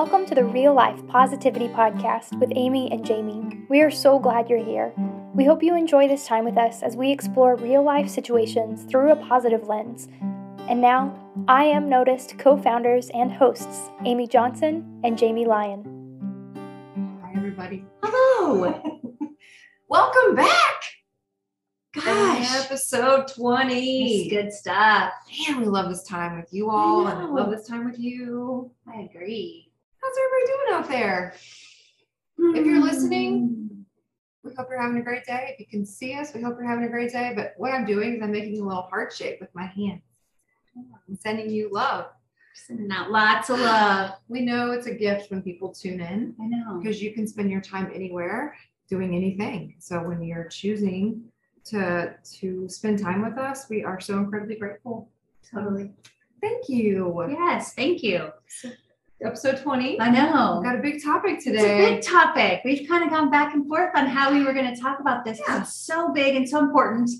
Welcome to the Real Life Positivity Podcast with Amy and Jamie. We are so glad you're here. We hope you enjoy this time with us as we explore real-life situations through a positive lens. And now, I Am Noticed co-founders and hosts, Amy Johnson and Jamie Lyon. Hi, everybody. Hello. Welcome back. Gosh. Episode 20. This is good stuff. Man, we love this time with you all, and I love this time with you. I agree. How's everybody doing out there? If you're listening, we hope you're having a great day. If you can see us, we hope you're having a great day. But what I'm doing is I'm making a little heart shape with my hand. I'm sending you love. Sending out lots of love. We know it's a gift when people tune in. I know. Because you can spend your time anywhere doing anything. So when you're choosing to spend time with us, we are so incredibly grateful. Totally. Thank you. Yes, thank you. Episode 20. I know. Got a big topic today. It's a big topic. We've kind of gone back and forth on how we were going to talk about this. Yeah. It's so big and so important.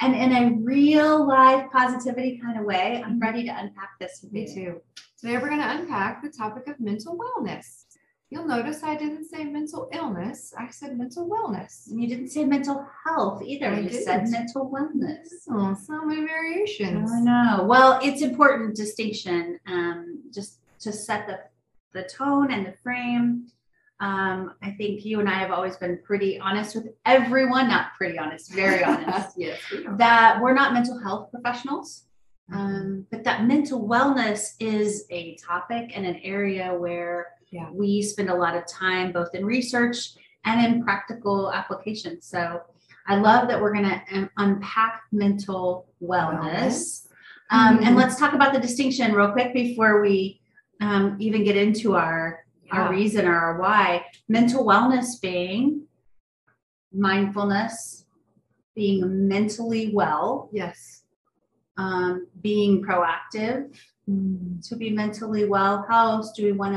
And in a real life positivity kind of way, I'm ready to unpack this with you. Me too. Today we're going to unpack the topic of mental wellness. You'll notice I didn't say mental illness. I said mental wellness. And you didn't say mental health either. You said mental wellness. Oh, so many variations. I know. Well, it's important distinction just to set the tone and the frame. I think you and I have always been pretty honest with everyone, not pretty honest, very honest, yes, that we're not mental health professionals. But that mental wellness is a topic and an area where we spend a lot of time both in research and in practical application. So I love that we're going to unpack mental wellness. And let's talk about the distinction real quick before we even get into our reason or our why. Mental wellness being mindfulness, being mentally well. Yes. Being proactive to be mentally well. How else do we want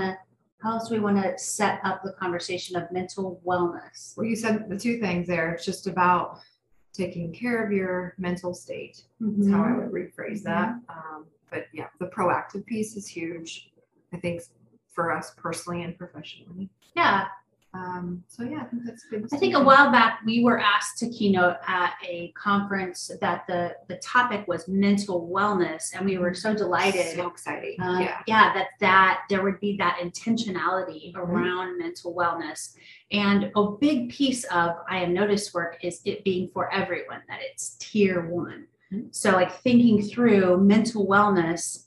to set up the conversation of mental wellness? Well, you said the two things there. It's just about taking care of your mental state. Mm-hmm. That's how I would rephrase that. But yeah, the proactive piece is huge, I think, for us personally and professionally. Yeah. So yeah, I think that's good. I think a while back we were asked to keynote at a conference that the topic was mental wellness, and we were so delighted, so exciting, that there would be that intentionality around mental wellness. And a big piece of I Am Noticed work is it being for everyone, that it's tier one. So like thinking through mental wellness,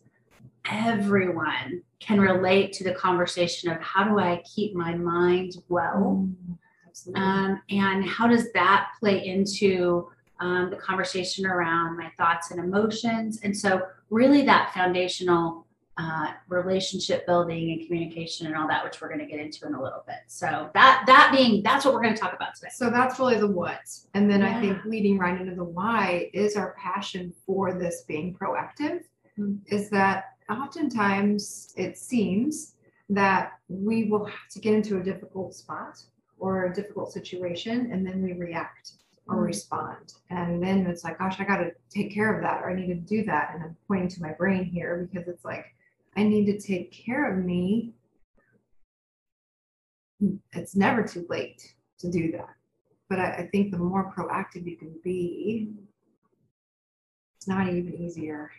everyone can relate to the conversation of how do I keep my mind well? And how does that play into the conversation around my thoughts and emotions? And so really that foundational relationship building and communication and all that, which we're going to get into in a little bit. So that's what we're going to talk about today. So that's really the what. And then I think leading right into the why is our passion for this being proactive, is that oftentimes it seems that we will have to get into a difficult spot or a difficult situation, and then we react or respond. And then it's like, gosh, I got to take care of that, or I need to do that. And I'm pointing to my brain here because it's like, I need to take care of me. It's never too late to do that. But I think the more proactive you can be, it's not even easier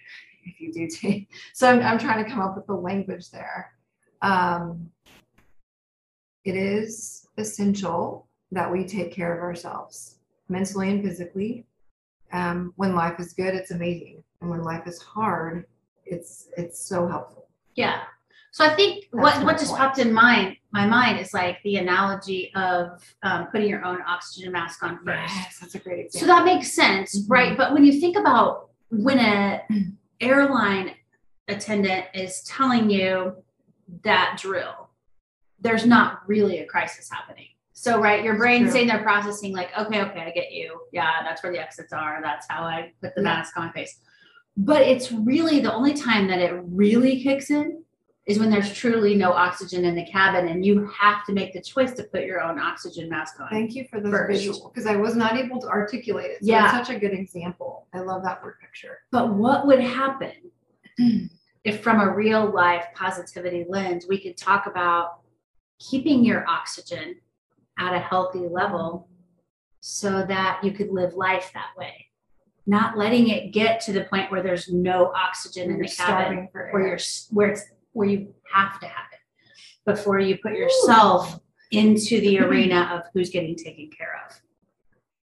if you do take. So I'm trying to come up with the language there. It is essential that we take care of ourselves mentally and physically. When life is good, it's amazing. And when life is hard, it's so helpful. Yeah. So I think what just popped in my mind is like the analogy of putting your own oxygen mask on first. Yes, that's a great example. So that makes sense, right? Mm-hmm. But when you think about when a airline attendant is telling you that drill, there's not really a crisis happening. So, right, your brain's sitting there processing like, okay, I get you. Yeah, that's where the exits are. That's how I put the mask on my face. But it's really the only time that it really kicks in is when there's truly no oxygen in the cabin and you have to make the choice to put your own oxygen mask on. Thank you for the visual, because I was not able to articulate it. So it's such a good example. I love that word picture. But what would happen if from a real life positivity lens, we could talk about keeping your oxygen at a healthy level so that you could live life that way, not letting it get to the point where there's no oxygen in the cabin, where you have to have it before you put yourself into the arena of who's getting taken care of.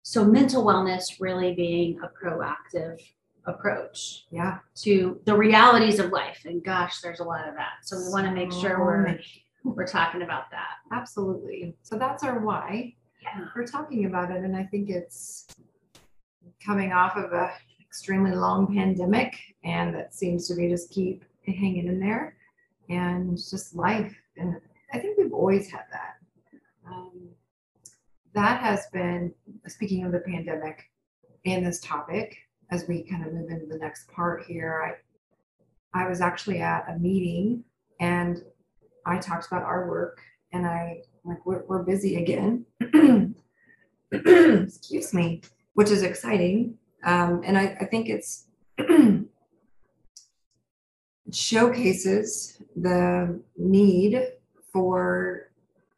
So mental wellness really being a proactive approach to the realities of life. And gosh, there's a lot of that. So we want to make sure we're talking about that. Absolutely. So that's our why. Yeah. We're talking about it. And I think it's coming off of an extremely long pandemic, and that seems to be just keep hanging in there, and just life. And I think we've always had that. That has been, speaking of the pandemic and this topic, as we kind of move into the next part here, I was actually at a meeting and I talked about our work, and we're busy again, excuse me, which is exciting. And I think it's showcases the need for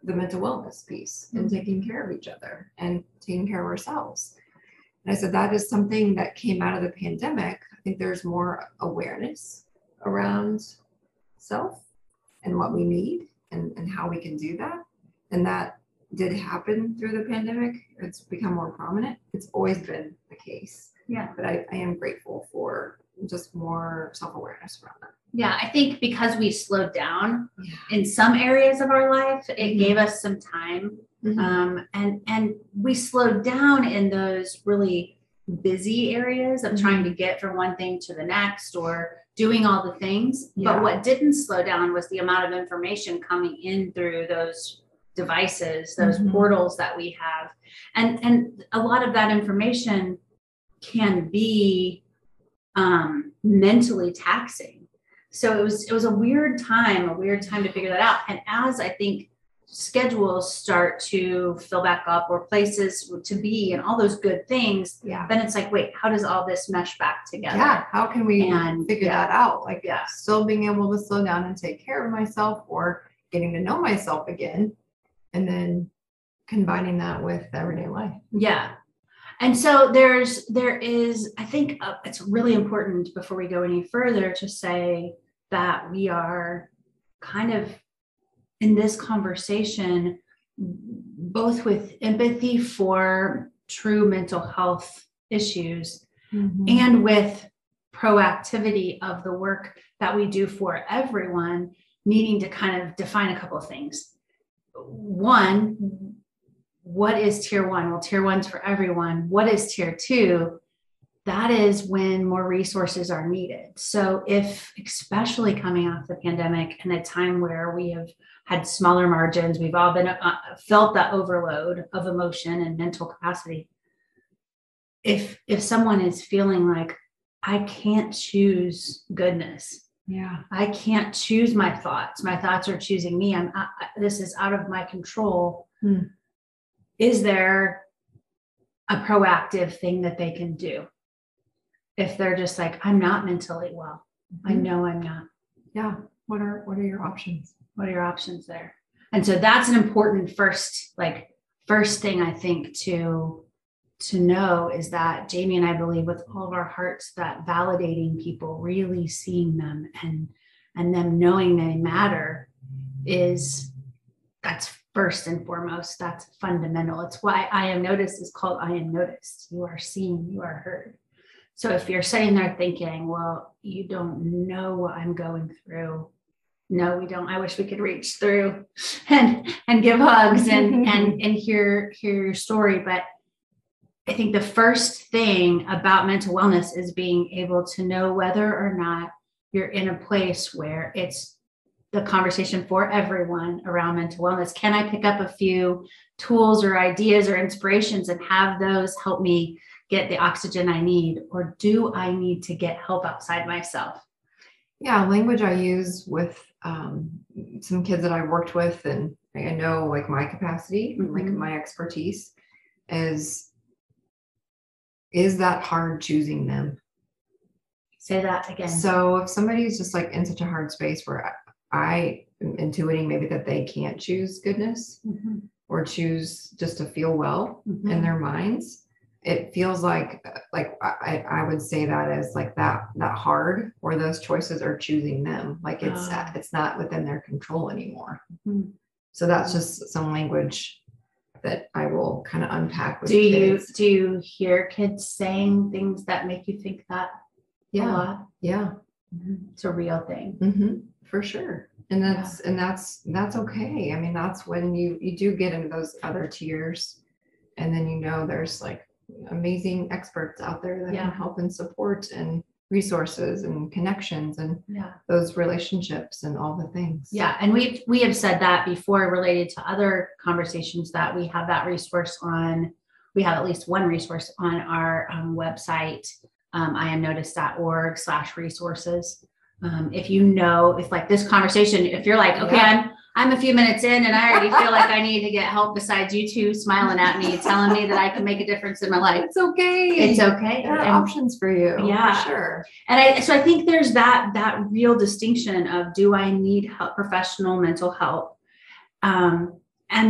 the mental wellness piece and taking care of each other and taking care of ourselves. And I said, that is something that came out of the pandemic. I think there's more awareness around self and what we need and how we can do that. And that did happen through the pandemic. It's become more prominent. It's always been the case. Yeah. But I am grateful for just more self-awareness around that. Yeah, I think because we slowed down in some areas of our life, it gave us some time. And we slowed down in those really busy areas of trying to get from one thing to the next or doing all the things. But what didn't slow down was the amount of information coming in through those devices, those portals that we have. And a lot of that information can be mentally taxing. So it was a weird time to figure that out. And as I think schedules start to fill back up, or places to be and all those good things, then it's like, wait, how does all this mesh back together? Yeah, how can we figure that out? Like still being able to slow down and take care of myself, or getting to know myself again, and then combining that with everyday life. Yeah. And so there is, I think it's really important before we go any further to say that we are kind of in this conversation, both with empathy for true mental health issues and with proactivity of the work that we do for everyone, needing to kind of define a couple of things. One, what is tier one? Well, tier one's for everyone. What is tier two? That is when more resources are needed. So if, especially coming off the pandemic and a time where we have had smaller margins, we've all been felt that overload of emotion and mental capacity. If someone is feeling like, I can't choose goodness. Yeah. I can't choose my thoughts. My thoughts are choosing me. This is out of my control. Is there a proactive thing that they can do? If they're just like, I'm not mentally well, I know I'm not. Yeah. What are your options? What are your options there? And so that's an important first thing I think to know, is that Jamie and I believe with all of our hearts that validating people, really seeing them and them knowing they matter that's first and foremost, that's fundamental. It's why I Am Noticed is called I Am Noticed. You are seen, you are heard. So if you're sitting there thinking, well, you don't know what I'm going through. No, we don't. I wish we could reach through and give hugs and hear your story. But I think the first thing about mental wellness is being able to know whether or not you're in a place where it's the conversation for everyone around mental wellness. Can I pick up a few tools or ideas or inspirations and have those help me get the oxygen I need, or do I need to get help outside myself? Yeah. Language I use with some kids that I worked with, and I know like my capacity, like my expertise is that hard choosing them? Say that again. So if somebody's just like in such a hard space where I am intuiting maybe that they can't choose goodness mm-hmm. or choose just to feel well mm-hmm. in their minds, it feels like I would say that as like that hard, or those choices are choosing them. Like it's not within their control anymore. Mm-hmm. So that's just some language that I will kind of unpack with kids. Do you hear kids saying things that make you think that? Yeah. A lot? Yeah. Mm-hmm. It's a real thing. Mm-hmm. For sure. And that's okay. I mean, that's when you do get into those other tiers, and then, you know, there's like amazing experts out there that can help and support and resources and connections and those relationships and all the things. Yeah. And we have said that before, related to other conversations, that we have that resource on, we have at least one resource on our website, iamnoticed.org/resources. If you know, if like this conversation, if you're like, okay, I'm a few minutes in and I already feel like I need to get help besides you two smiling at me, telling me that I can make a difference in my life. It's okay. It's okay. There are options for you. Yeah, for sure. And so I think there's that real distinction of, do I need help, professional mental help? And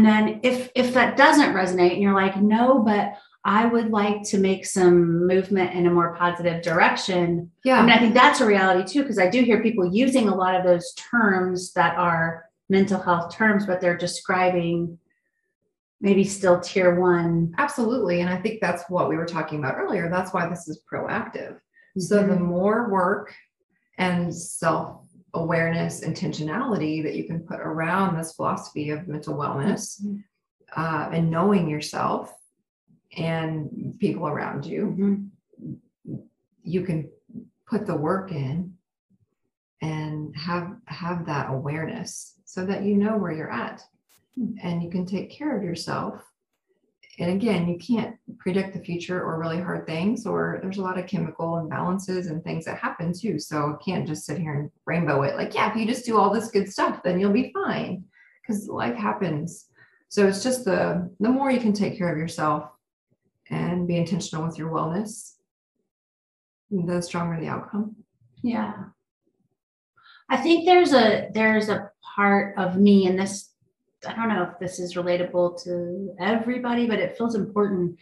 then if that doesn't resonate and you're like, no, but I would like to make some movement in a more positive direction. Yeah. I mean, I think that's a reality too, because I do hear people using a lot of those terms that are mental health terms, but they're describing maybe still tier one. Absolutely. And I think that's what we were talking about earlier. That's why this is proactive. Mm-hmm. So the more work and self-awareness, intentionality that you can put around this philosophy of mental wellness, mm-hmm. And knowing yourself and people around you, mm-hmm. you can put the work in and have that awareness so that you know where you're at, mm-hmm. and you can take care of yourself. And again, you can't predict the future or really hard things, or there's a lot of chemical imbalances and things that happen too. So I can't just sit here and rainbow it. Like, yeah, if you just do all this good stuff, then you'll be fine, because life happens. So it's just the more you can take care of yourself and be intentional with your wellness, the stronger the outcome. Yeah. I think there's a part of me, and this, I don't know if this is relatable to everybody, but it feels important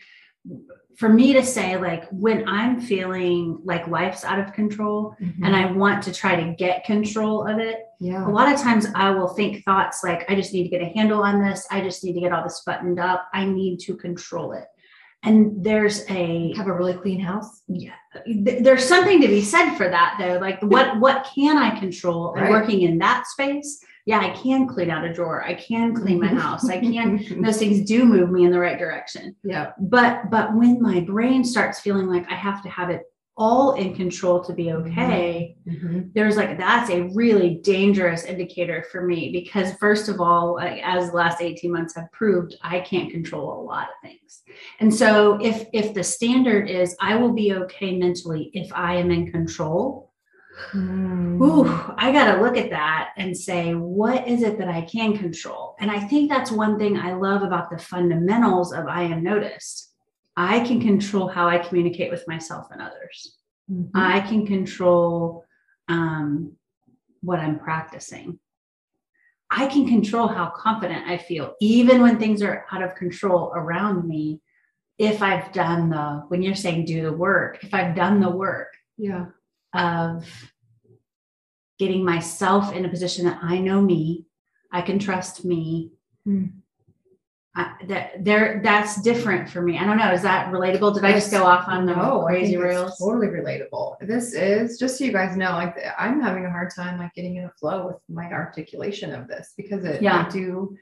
for me to say, like, when I'm feeling like life's out of control, mm-hmm. and I want to try to get control of it, a lot of times I will think thoughts like, I just need to get a handle on this. I just need to get all this buttoned up. I need to control it. And have a really clean house. Yeah. There's something to be said for that though. Like what can I control? Right. And working in that space. Yeah. I can clean out a drawer. I can clean my house. I can, those things do move me in the right direction. Yeah. But when my brain starts feeling like I have to have it all in control to be okay, mm-hmm. there's like, that's a really dangerous indicator for me, because first of all, like, as the last 18 months have proved, I can't control a lot of things. And so if the standard is I will be okay mentally if I am in control, ooh, I got to look at that and say, what is it that I can control? And I think that's one thing I love about the fundamentals of I Am Noticed. I can control how I communicate with myself and others. Mm-hmm. I can control what I'm practicing. I can control how confident I feel, even when things are out of control around me. If I've done when you're saying do the work, if I've done the work of getting myself in a position that I know me, I can trust me. Mm. That's different for me. I don't know. Is that relatable? Did I just go off on the crazy rails? Totally relatable. This is just so you guys know, like, I'm having a hard time like getting in a flow with my articulation of this, because I do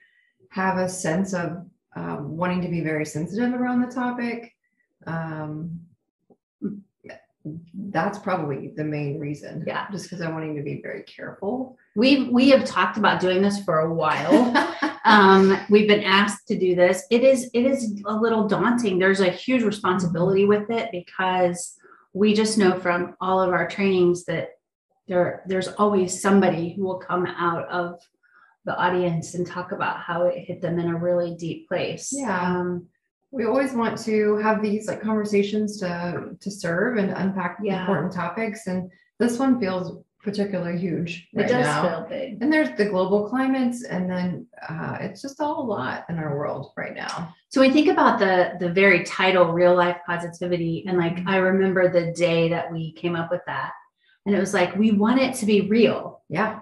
have a sense of wanting to be very sensitive around the topic. That's probably the main reason. Yeah. Just because I'm wanting to be very careful. We have talked about doing this for a while. We've been asked to do this. It is a little daunting. There's a huge responsibility with it, because we just know from all of our trainings that there's always somebody who will come out of the audience and talk about how it hit them in a really deep place. Yeah. we always want to have these like conversations to serve and unpack important topics. And this one feels particularly huge right now. It does feel big. And there's the global climates, and then it's just all a lot in our world right now. So we think about the very title, Real Life Positivity. And like, I remember the day that we came up with that, and it was like, we want it to be real. Yeah.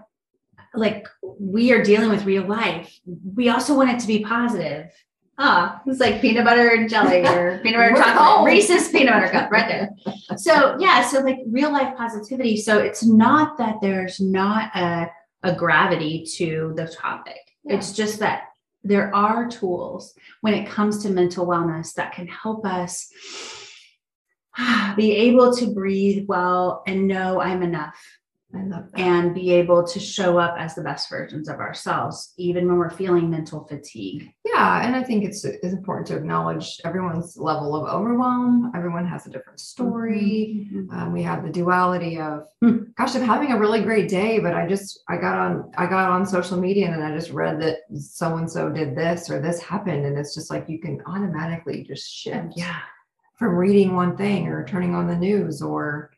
Like, we are dealing with real life. We also want it to be positive. It's like peanut butter and jelly, or peanut butter chocolate, Reese's peanut butter cup right there. So so like real life positivity. So it's not that there's not a gravity to the topic. Yeah. It's just that there are tools when it comes to mental wellness that can help us be able to breathe well and know I'm enough. I love that. And be able to show up as the best versions of ourselves, even when we're feeling mental fatigue. Yeah. And I think it's important to acknowledge everyone's level of overwhelm. Everyone has a different story. Mm-hmm. We have the duality of, gosh, I'm having a really great day, but I got on social media and I just read that so-and-so did this or this happened. And it's just like, you can automatically just shift from reading one thing or turning on the news or,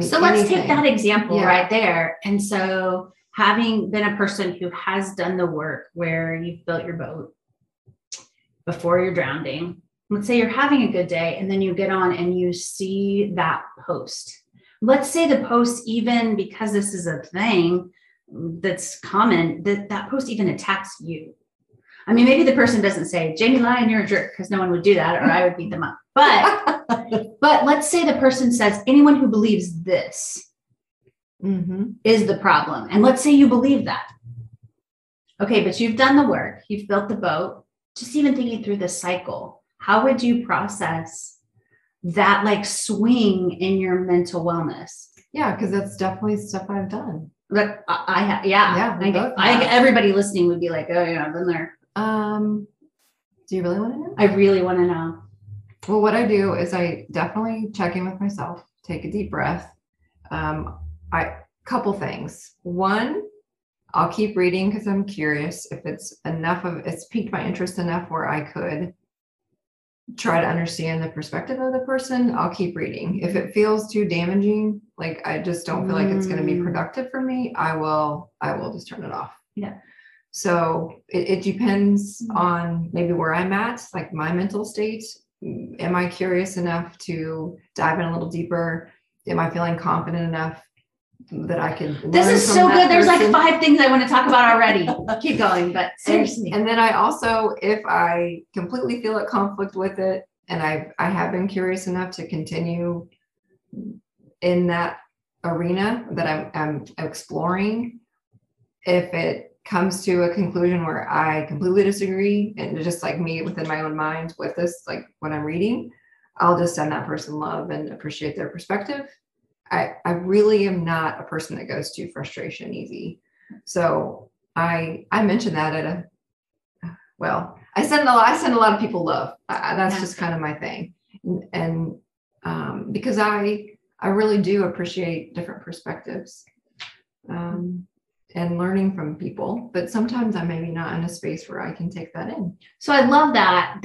so let's take that example right there. And so having been a person who has done the work where you've built your boat before you're drowning, let's say you're having a good day and then you get on and you see that post. Let's say the post, even because this is a thing that's common, that post even attacks you. I mean, maybe the person doesn't say, Jamie Lyon, you're a jerk, because no one would do that, or I would beat them up. But let's say the person says, anyone who believes this is the problem. And let's say you believe that. Okay, but you've done the work. You've built the boat. Just even thinking through the cycle, how would you process that like swing in your mental wellness? Yeah, because that's definitely stuff I've done. But I think everybody listening would be like, oh yeah, I've been there. Do you really want to know? I really want to know. Well, what I do is I definitely check in with myself, take a deep breath. Couple things. One, I'll keep reading because I'm curious if it's piqued my interest enough where I could try to understand the perspective of the person. I'll keep reading. If it feels too damaging, like I just don't feel like it's going to be productive for me, I will just turn it off. Yeah. So it depends on maybe where I'm at, like my mental state. Am I curious enough to dive in a little deeper? Am I feeling confident enough that I can? This is so good. There's like 5 things I want to talk about already. Keep going, but seriously. And then I also, if I completely feel at conflict with it, and I have been curious enough to continue in that arena that I'm exploring, if it comes to a conclusion where I completely disagree and just like me within my own mind with this, like what I'm reading, I'll just send that person love and appreciate their perspective. I really am not a person that goes to frustration easy. So I mentioned that I send a lot of people love. That's just kind of my thing. And because I really do appreciate different perspectives. And learning from people, but sometimes I'm maybe not in a space where I can take that in. So I love that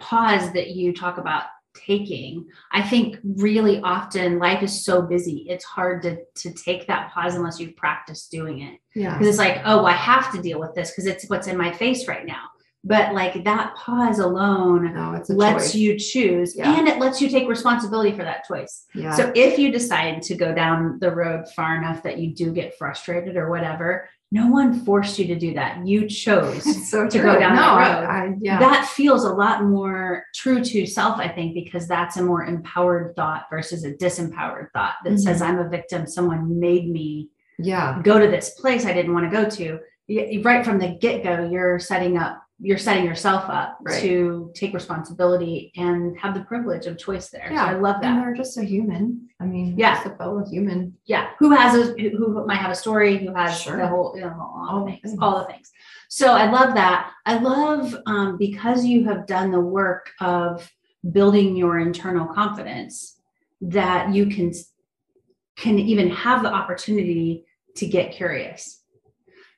pause that you talk about taking. I think really often life is so busy. It's hard to take that pause unless you've practiced doing it. Yeah. Because it's like, oh, I have to deal with this because it's what's in my face right now. But like that pause alone lets you choose and it lets you take responsibility for that choice. Yeah. So if you decide to go down the road far enough that you do get frustrated or whatever, no one forced you to do that. You chose to go down that road. That feels a lot more true to self, I think, because that's a more empowered thought versus a disempowered thought that says I'm a victim. Someone made me go to this place I didn't want to go to. Right from the get-go, you're setting yourself up to take responsibility and have the privilege of choice there. Yeah. So I love that. And they're just a human. I mean, just a fellow human. Yeah. Who might have a story, who has the whole, all the things. So I love that. I love, because you have done the work of building your internal confidence, that you can even have the opportunity to get curious.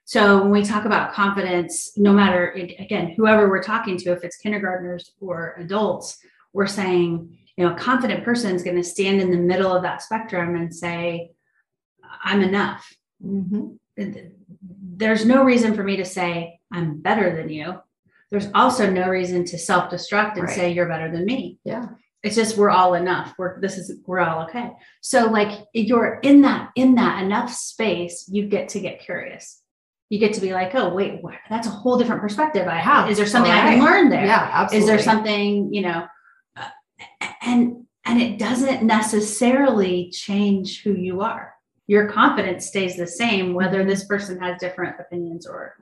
So when we talk about confidence, no matter, again, whoever we're talking to, if it's kindergartners or adults, we're saying, you know, a confident person is going to stand in the middle of that spectrum and say, I'm enough. Mm-hmm. There's no reason for me to say I'm better than you. There's also no reason to self-destruct and say you're better than me. Yeah. It's just, we're all enough. We're all okay. So like, if you're in that enough space, you get to get curious. You get to be like, oh, wait, that's a whole different perspective I have. Is there something I can learn there? Yeah, absolutely. Is there something, you know, and it doesn't necessarily change who you are. Your confidence stays the same, whether this person has different opinions or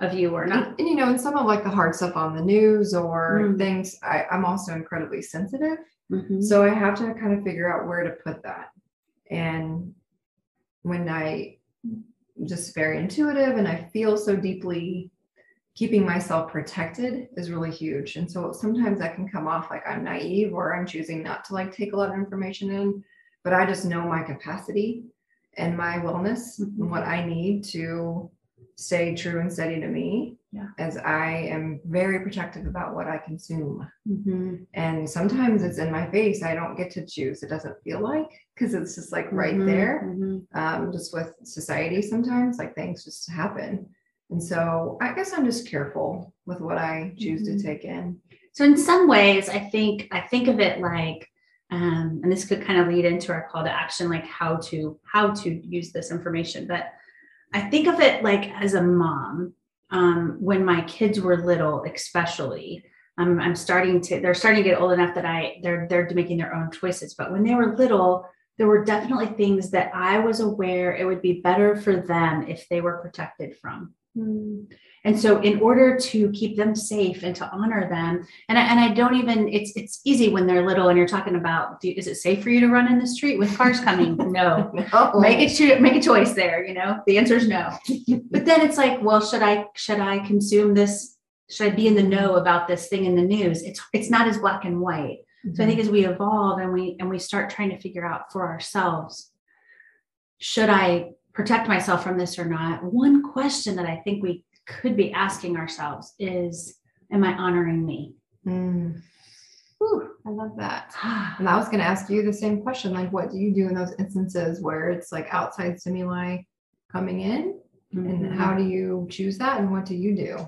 of you or not. And you know, in some of like the hard stuff on the news or things, I'm also incredibly sensitive. Mm-hmm. So I have to kind of figure out where to put that. And when I'm just very intuitive and I feel so deeply, keeping myself protected is really huge. And so sometimes that can come off like I'm naive or I'm choosing not to like take a lot of information in, but I just know my capacity and my wellness and what I need to stay true and steady to me, as I am very protective about what I consume. Mm-hmm. And sometimes it's in my face. I don't get to choose. It doesn't feel like, because it's just like right there. Mm-hmm. Just with society sometimes, like things just happen. And so I guess I'm just careful with what I choose to take in. So in some ways, I think of it like, and this could kind of lead into our call to action, like how to use this information. But I think of it like as a mom, when my kids were little, especially, they're starting to get old enough that they're making their own choices. But when they were little, there were definitely things that I was aware it would be better for them if they were protected from. And so in order to keep them safe and to honor them, and I don't even, it's easy when they're little and you're talking about, is it safe for you to run in the street with cars coming? No, make a choice there. You know, the answer is no. But then it's like, well, should I consume this? Should I be in the know about this thing in the news? It's not as black and white. Mm-hmm. So I think as we evolve and we start trying to figure out for ourselves, should I protect myself from this or not? One question that I think we could be asking ourselves is, am I honoring me? Ooh, I love that. And I was going to ask you the same question. Like, what do you do in those instances where it's like outside stimuli coming in? Mm-hmm. And how do you choose that? And what do you do?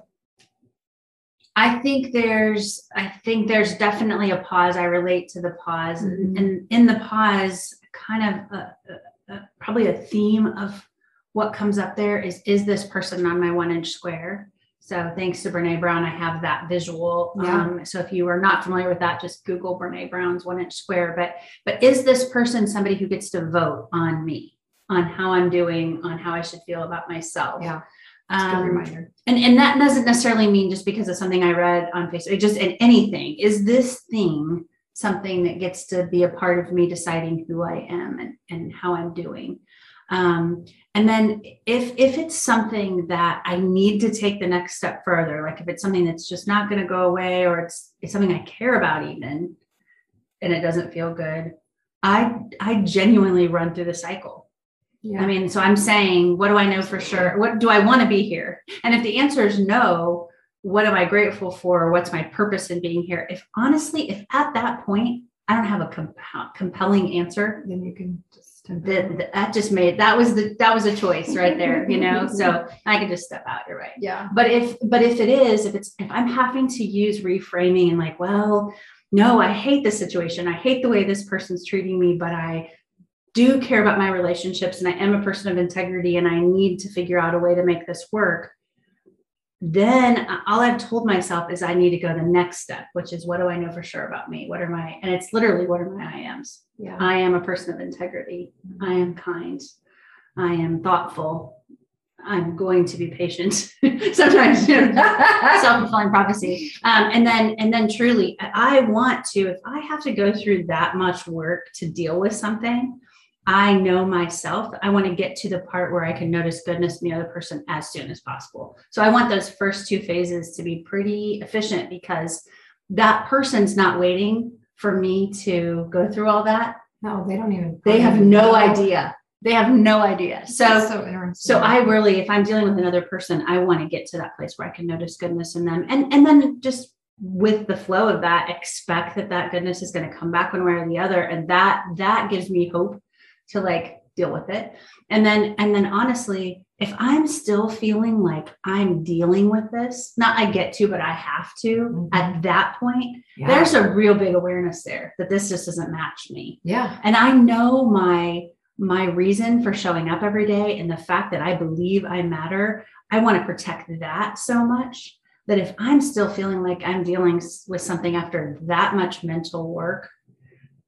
I think there's definitely a pause. I relate to the pause. Mm-hmm. And in the pause, kind of probably a theme of what comes up there is this person on my 1-inch square? So thanks to Brene Brown, I have that visual. Yeah. So if you are not familiar with that, just Google Brene Brown's 1-inch square, but is this person somebody who gets to vote on me, on how I'm doing, on how I should feel about myself? Yeah. That's a good reminder. And that doesn't necessarily mean just because of something I read on Facebook, it just in anything, is this thing something that gets to be a part of me deciding who I am and how I'm doing. And then if it's something that I need to take the next step further, like if it's something that's just not going to go away, or it's something I care about even, and it doesn't feel good, I genuinely run through the cycle. Yeah. I mean, so I'm saying, what do I know for sure? What do I want to be here? And if the answer is no, what am I grateful for? What's my purpose in being here? If at that point, I don't have a compelling answer, then you can just step out. That was a choice right there, you know? So I can just step out. You're right. Yeah. But if I'm having to use reframing and like, well, no, I hate this situation. I hate the way this person's treating me, but I do care about my relationships and I am a person of integrity and I need to figure out a way to make this work. Then all I've told myself is I need to go to the next step, which is what do I know for sure about me? And it's literally, what are my I ams? Yeah. I am a person of integrity. Mm-hmm. I am kind. I am thoughtful. I'm going to be patient. Sometimes, you know, self-fulfilling prophecy. And then truly, I want to, if I have to go through that much work to deal with something, I know myself. I want to get to the part where I can notice goodness in the other person as soon as possible. So I want those first two phases to be pretty efficient, because that person's not waiting for me to go through all that. No, they don't even. They have no idea. They have no idea. So I really, if I'm dealing with another person, I want to get to that place where I can notice goodness in them. And then just with the flow of that, expect that that goodness is going to come back one way or the other. And that gives me hope to like deal with it. And then honestly, if I'm still feeling like I'm dealing with this, not I get to, but I have to at that point, there's a real big awareness there that this just doesn't match me. Yeah. And I know my reason for showing up every day and the fact that I believe I matter. I want to protect that so much that if I'm still feeling like I'm dealing with something after that much mental work,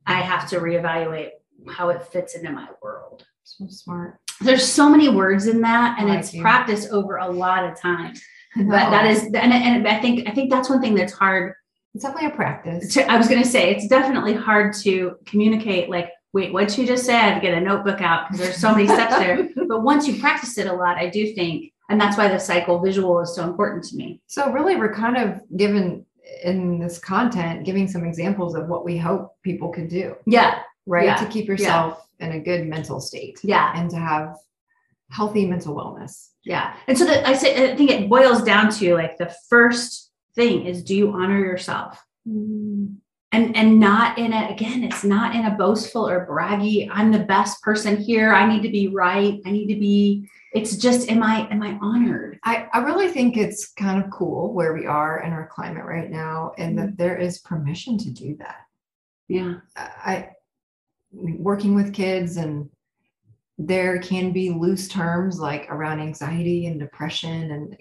I have to reevaluate how it fits into my world. So smart. There's so many words in that, and it's practice over a lot of time. But that is, and I think that's one thing that's hard. It's definitely a practice. I was going to say, it's definitely hard to communicate like, wait, what'd you just say? I have to get a notebook out because there's so many steps there. But once you practice it a lot, I do think, and that's why the cycle visual is so important to me. So really we're kind of giving some examples of what we hope people can do. Yeah. Right. Yeah. To keep yourself in a good mental state. Yeah. And to have healthy mental wellness. Yeah. And so I think it boils down to like the first thing is, do you honor yourself? Mm. And not in a, again, it's not in a boastful or braggy, I'm the best person here. I need to be right. It's just, am I honored? I really think it's kind of cool where we are in our climate right now, and that there is permission to do that. Yeah. I working with kids, and there can be loose terms like around anxiety and depression, and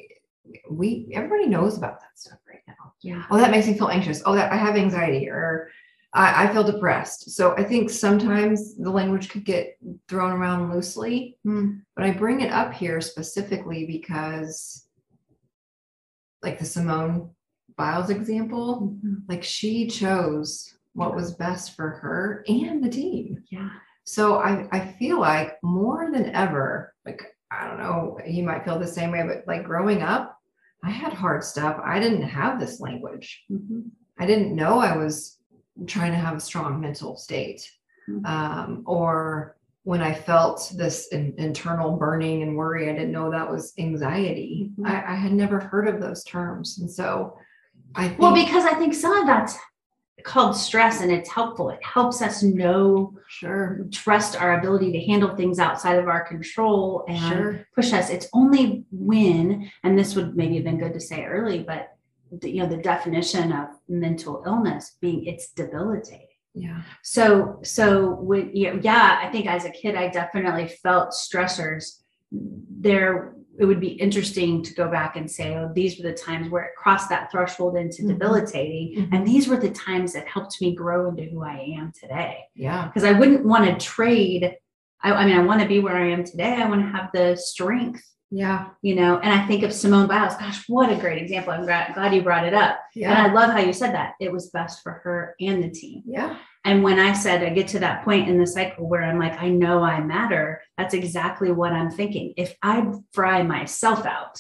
everybody knows about that stuff right now. Yeah. Oh, that makes me feel anxious. Oh, that I have anxiety, or I feel depressed. So I think sometimes the language could get thrown around loosely, but I bring it up here specifically because like the Simone Biles example, like she chose what was best for her and the team. Yeah. So I feel like more than ever, like, I don't know, you might feel the same way, but like growing up, I had hard stuff. I didn't have this language. Mm-hmm. I didn't know I was trying to have a strong mental state. Mm-hmm. Or when I felt this internal burning and worry, I didn't know that was anxiety. Mm-hmm. I had never heard of those terms. And so because I think some of that's called stress, and it's helpful. It helps us know, trust our ability to handle things outside of our control and push us. It's only when, and this would maybe have been good to say early, but the definition of mental illness being it's debilitating. Yeah. So when, I think as a kid, I definitely felt stressors there. It would be interesting to go back and say, oh, these were the times where it crossed that threshold into debilitating. Mm-hmm. And these were the times that helped me grow into who I am today. Yeah. Because I wouldn't want to trade. I want to be where I am today. I want to have the strength. Yeah. And I think of Simone Biles, gosh, what a great example. I'm glad you brought it up. Yeah. And I love how you said that. It was best for her and the team. Yeah. And when I said, I get to that point in the cycle where I'm like, I know I matter. That's exactly what I'm thinking. If I fry myself out,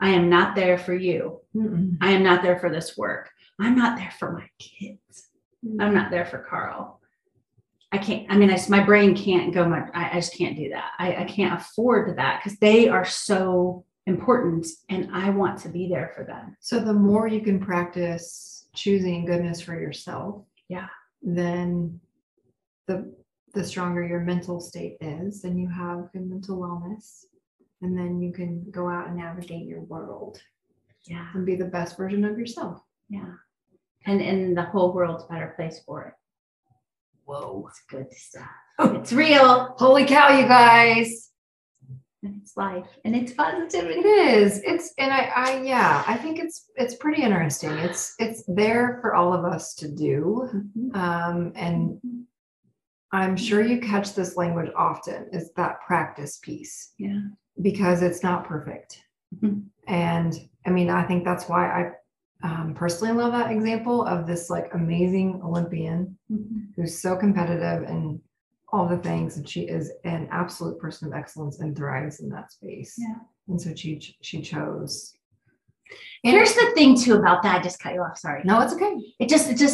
I am not there for you. Mm-mm. I am not there for this work. I'm not there for my kids. Mm-hmm. I'm not there for Carl. I can't, my brain can't go much. I just can't do that. I can't afford that because they are so important and I want to be there for them. So the more you can practice choosing goodness for yourself, then the stronger your mental state is, and you have good mental wellness, and then you can go out and navigate your world and be the best version of yourself. Yeah. And the whole world's a better place for it. Whoa, it's good stuff. It's real. Holy cow, you guys. And it's life and it's positivity. It is. It's, and I think it's pretty interesting. It's there for all of us to do. And I'm sure you catch this language often, is that practice piece. Yeah. Because it's not perfect. Mm-hmm. And I think that's why I personally love that example of this like amazing Olympian who's so competitive and all the things, and she is an absolute person of excellence and thrives in that space. Yeah. And so she chose. And here's the thing too about that. I just cut you off. Sorry. No, it's okay. It just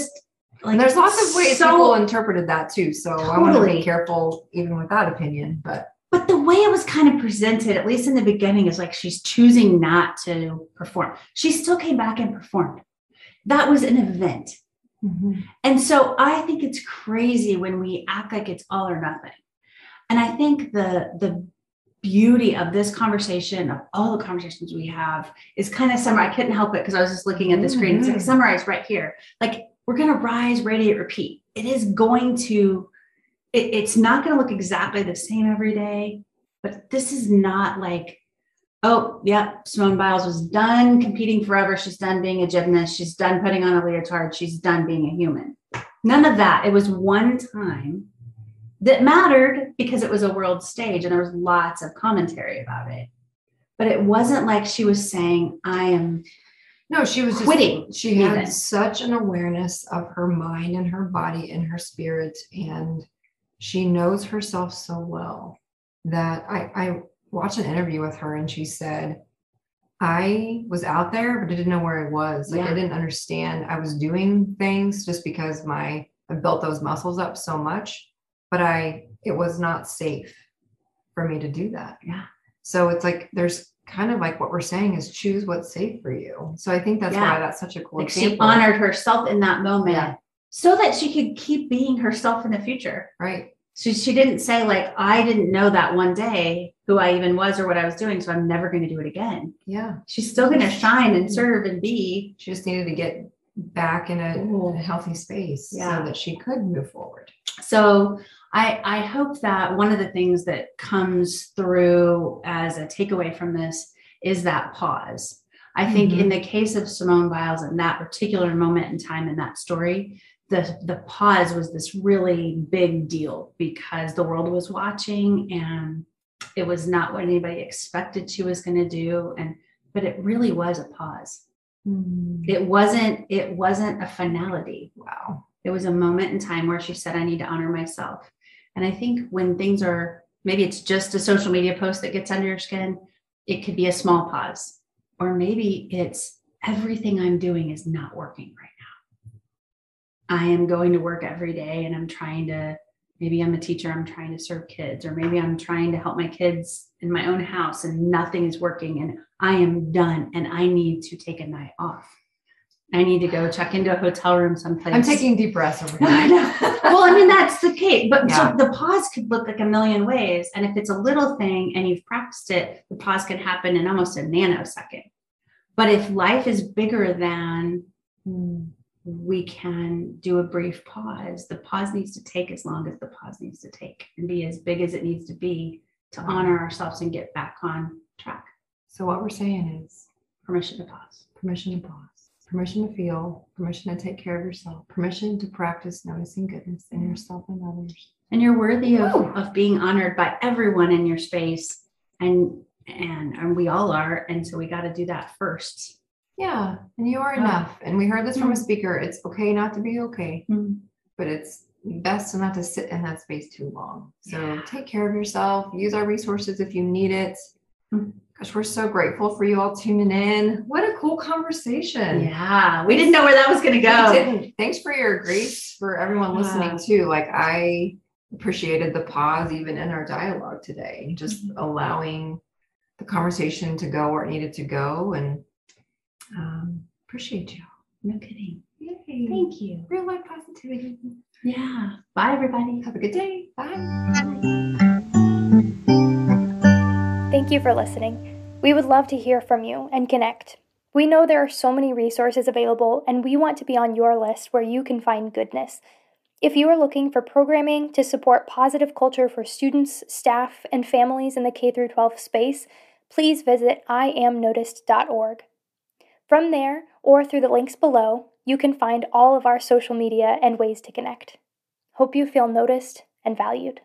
Like, and there's lots of ways people interpreted that too. So totally. I want to be careful even with that opinion, but the way it was kind of presented, at least in the beginning, is like, she's choosing not to perform. She still came back and performed. That was an event. Mm-hmm. And so I think it's crazy when we act like it's all or nothing. And I think the beauty of this conversation, of all the conversations we have, is kind of summarized. I couldn't help it because I was just looking at the screen. It's like summarized right here. Like, we're going to rise, radiate, repeat. It is going to, it's not going to look exactly the same every day, but this is not like, oh, yeah, Simone Biles was done competing forever. She's done being a gymnast. She's done putting on a leotard. She's done being a human. None of that. It was one time that mattered because it was a world stage and there was lots of commentary about it. But it wasn't like she was saying, I am. No, she was quitting. Just, she had such an awareness of her mind and her body and her spirit. And she knows herself so well that I watched an interview with her and she said, I was out there, but I didn't know where I was. Like, yeah. I didn't understand. I was doing things just because I built those muscles up so much, but it was not safe for me to do that. Yeah. So it's like, there's kind of like what we're saying is choose what's safe for you. So I think that's why that's such a cool example. She honored herself in that moment so that she could keep being herself in the future. Right. So she didn't say like, I didn't know that one day who I even was or what I was doing, so I'm never going to do it again. Yeah. She's still going to shine and serve and be. She just needed to get back in a healthy space so that she could move forward. So I hope that one of the things that comes through as a takeaway from this is that pause. I think in the case of Simone Biles, in that particular moment in time in that story, the pause was this really big deal because the world was watching and it was not what anybody expected she was going to do. But it really was a pause. Mm-hmm. It wasn't a finality. Wow. It was a moment in time where she said, I need to honor myself. And I think when things are, maybe it's just a social media post that gets under your skin, it could be a small pause, or maybe it's everything I'm doing is not working right now. I am going to work every day and I'm trying to, maybe I'm a teacher, I'm trying to serve kids, or maybe I'm trying to help my kids in my own house and nothing is working and I am done and I need to take a night off. I need to go check into a hotel room someplace. I'm taking deep breaths over here. I know. Well, I mean, that's the case. But so the pause could look like a million ways. And if it's a little thing and you've practiced it, the pause can happen in almost a nanosecond. But if life is bigger than we can do a brief pause, the pause needs to take as long as the pause needs to take and be as big as it needs to be to honor ourselves and get back on track. So what we're saying is permission to pause. Permission to pause. Permission to feel, permission to take care of yourself, permission to practice noticing goodness in yourself and others. And you're worthy of being honored by everyone in your space. And we all are. And so we got to do that first. Yeah. And you are enough. And we heard this from a speaker. It's okay not to be okay, but it's best not to sit in that space too long. So take care of yourself, use our resources if you need it. Gosh, we're so grateful for you all tuning in. What a cool conversation. Yeah. We didn't know where that was going to go. We didn't. Thanks for your grace for everyone listening too. Like, I appreciated the pause even in our dialogue today, just allowing the conversation to go where it needed to go, and appreciate you. No kidding. Yay. Thank you. Real life positivity. Yeah. Bye everybody. Have a good day. Bye. Thank you for listening. We would love to hear from you and connect. We know there are so many resources available, and we want to be on your list where you can find goodness. If you are looking for programming to support positive culture for students, staff, and families in the K-12 space, please visit iamnoticed.org. From there, or through the links below, you can find all of our social media and ways to connect. Hope you feel noticed and valued.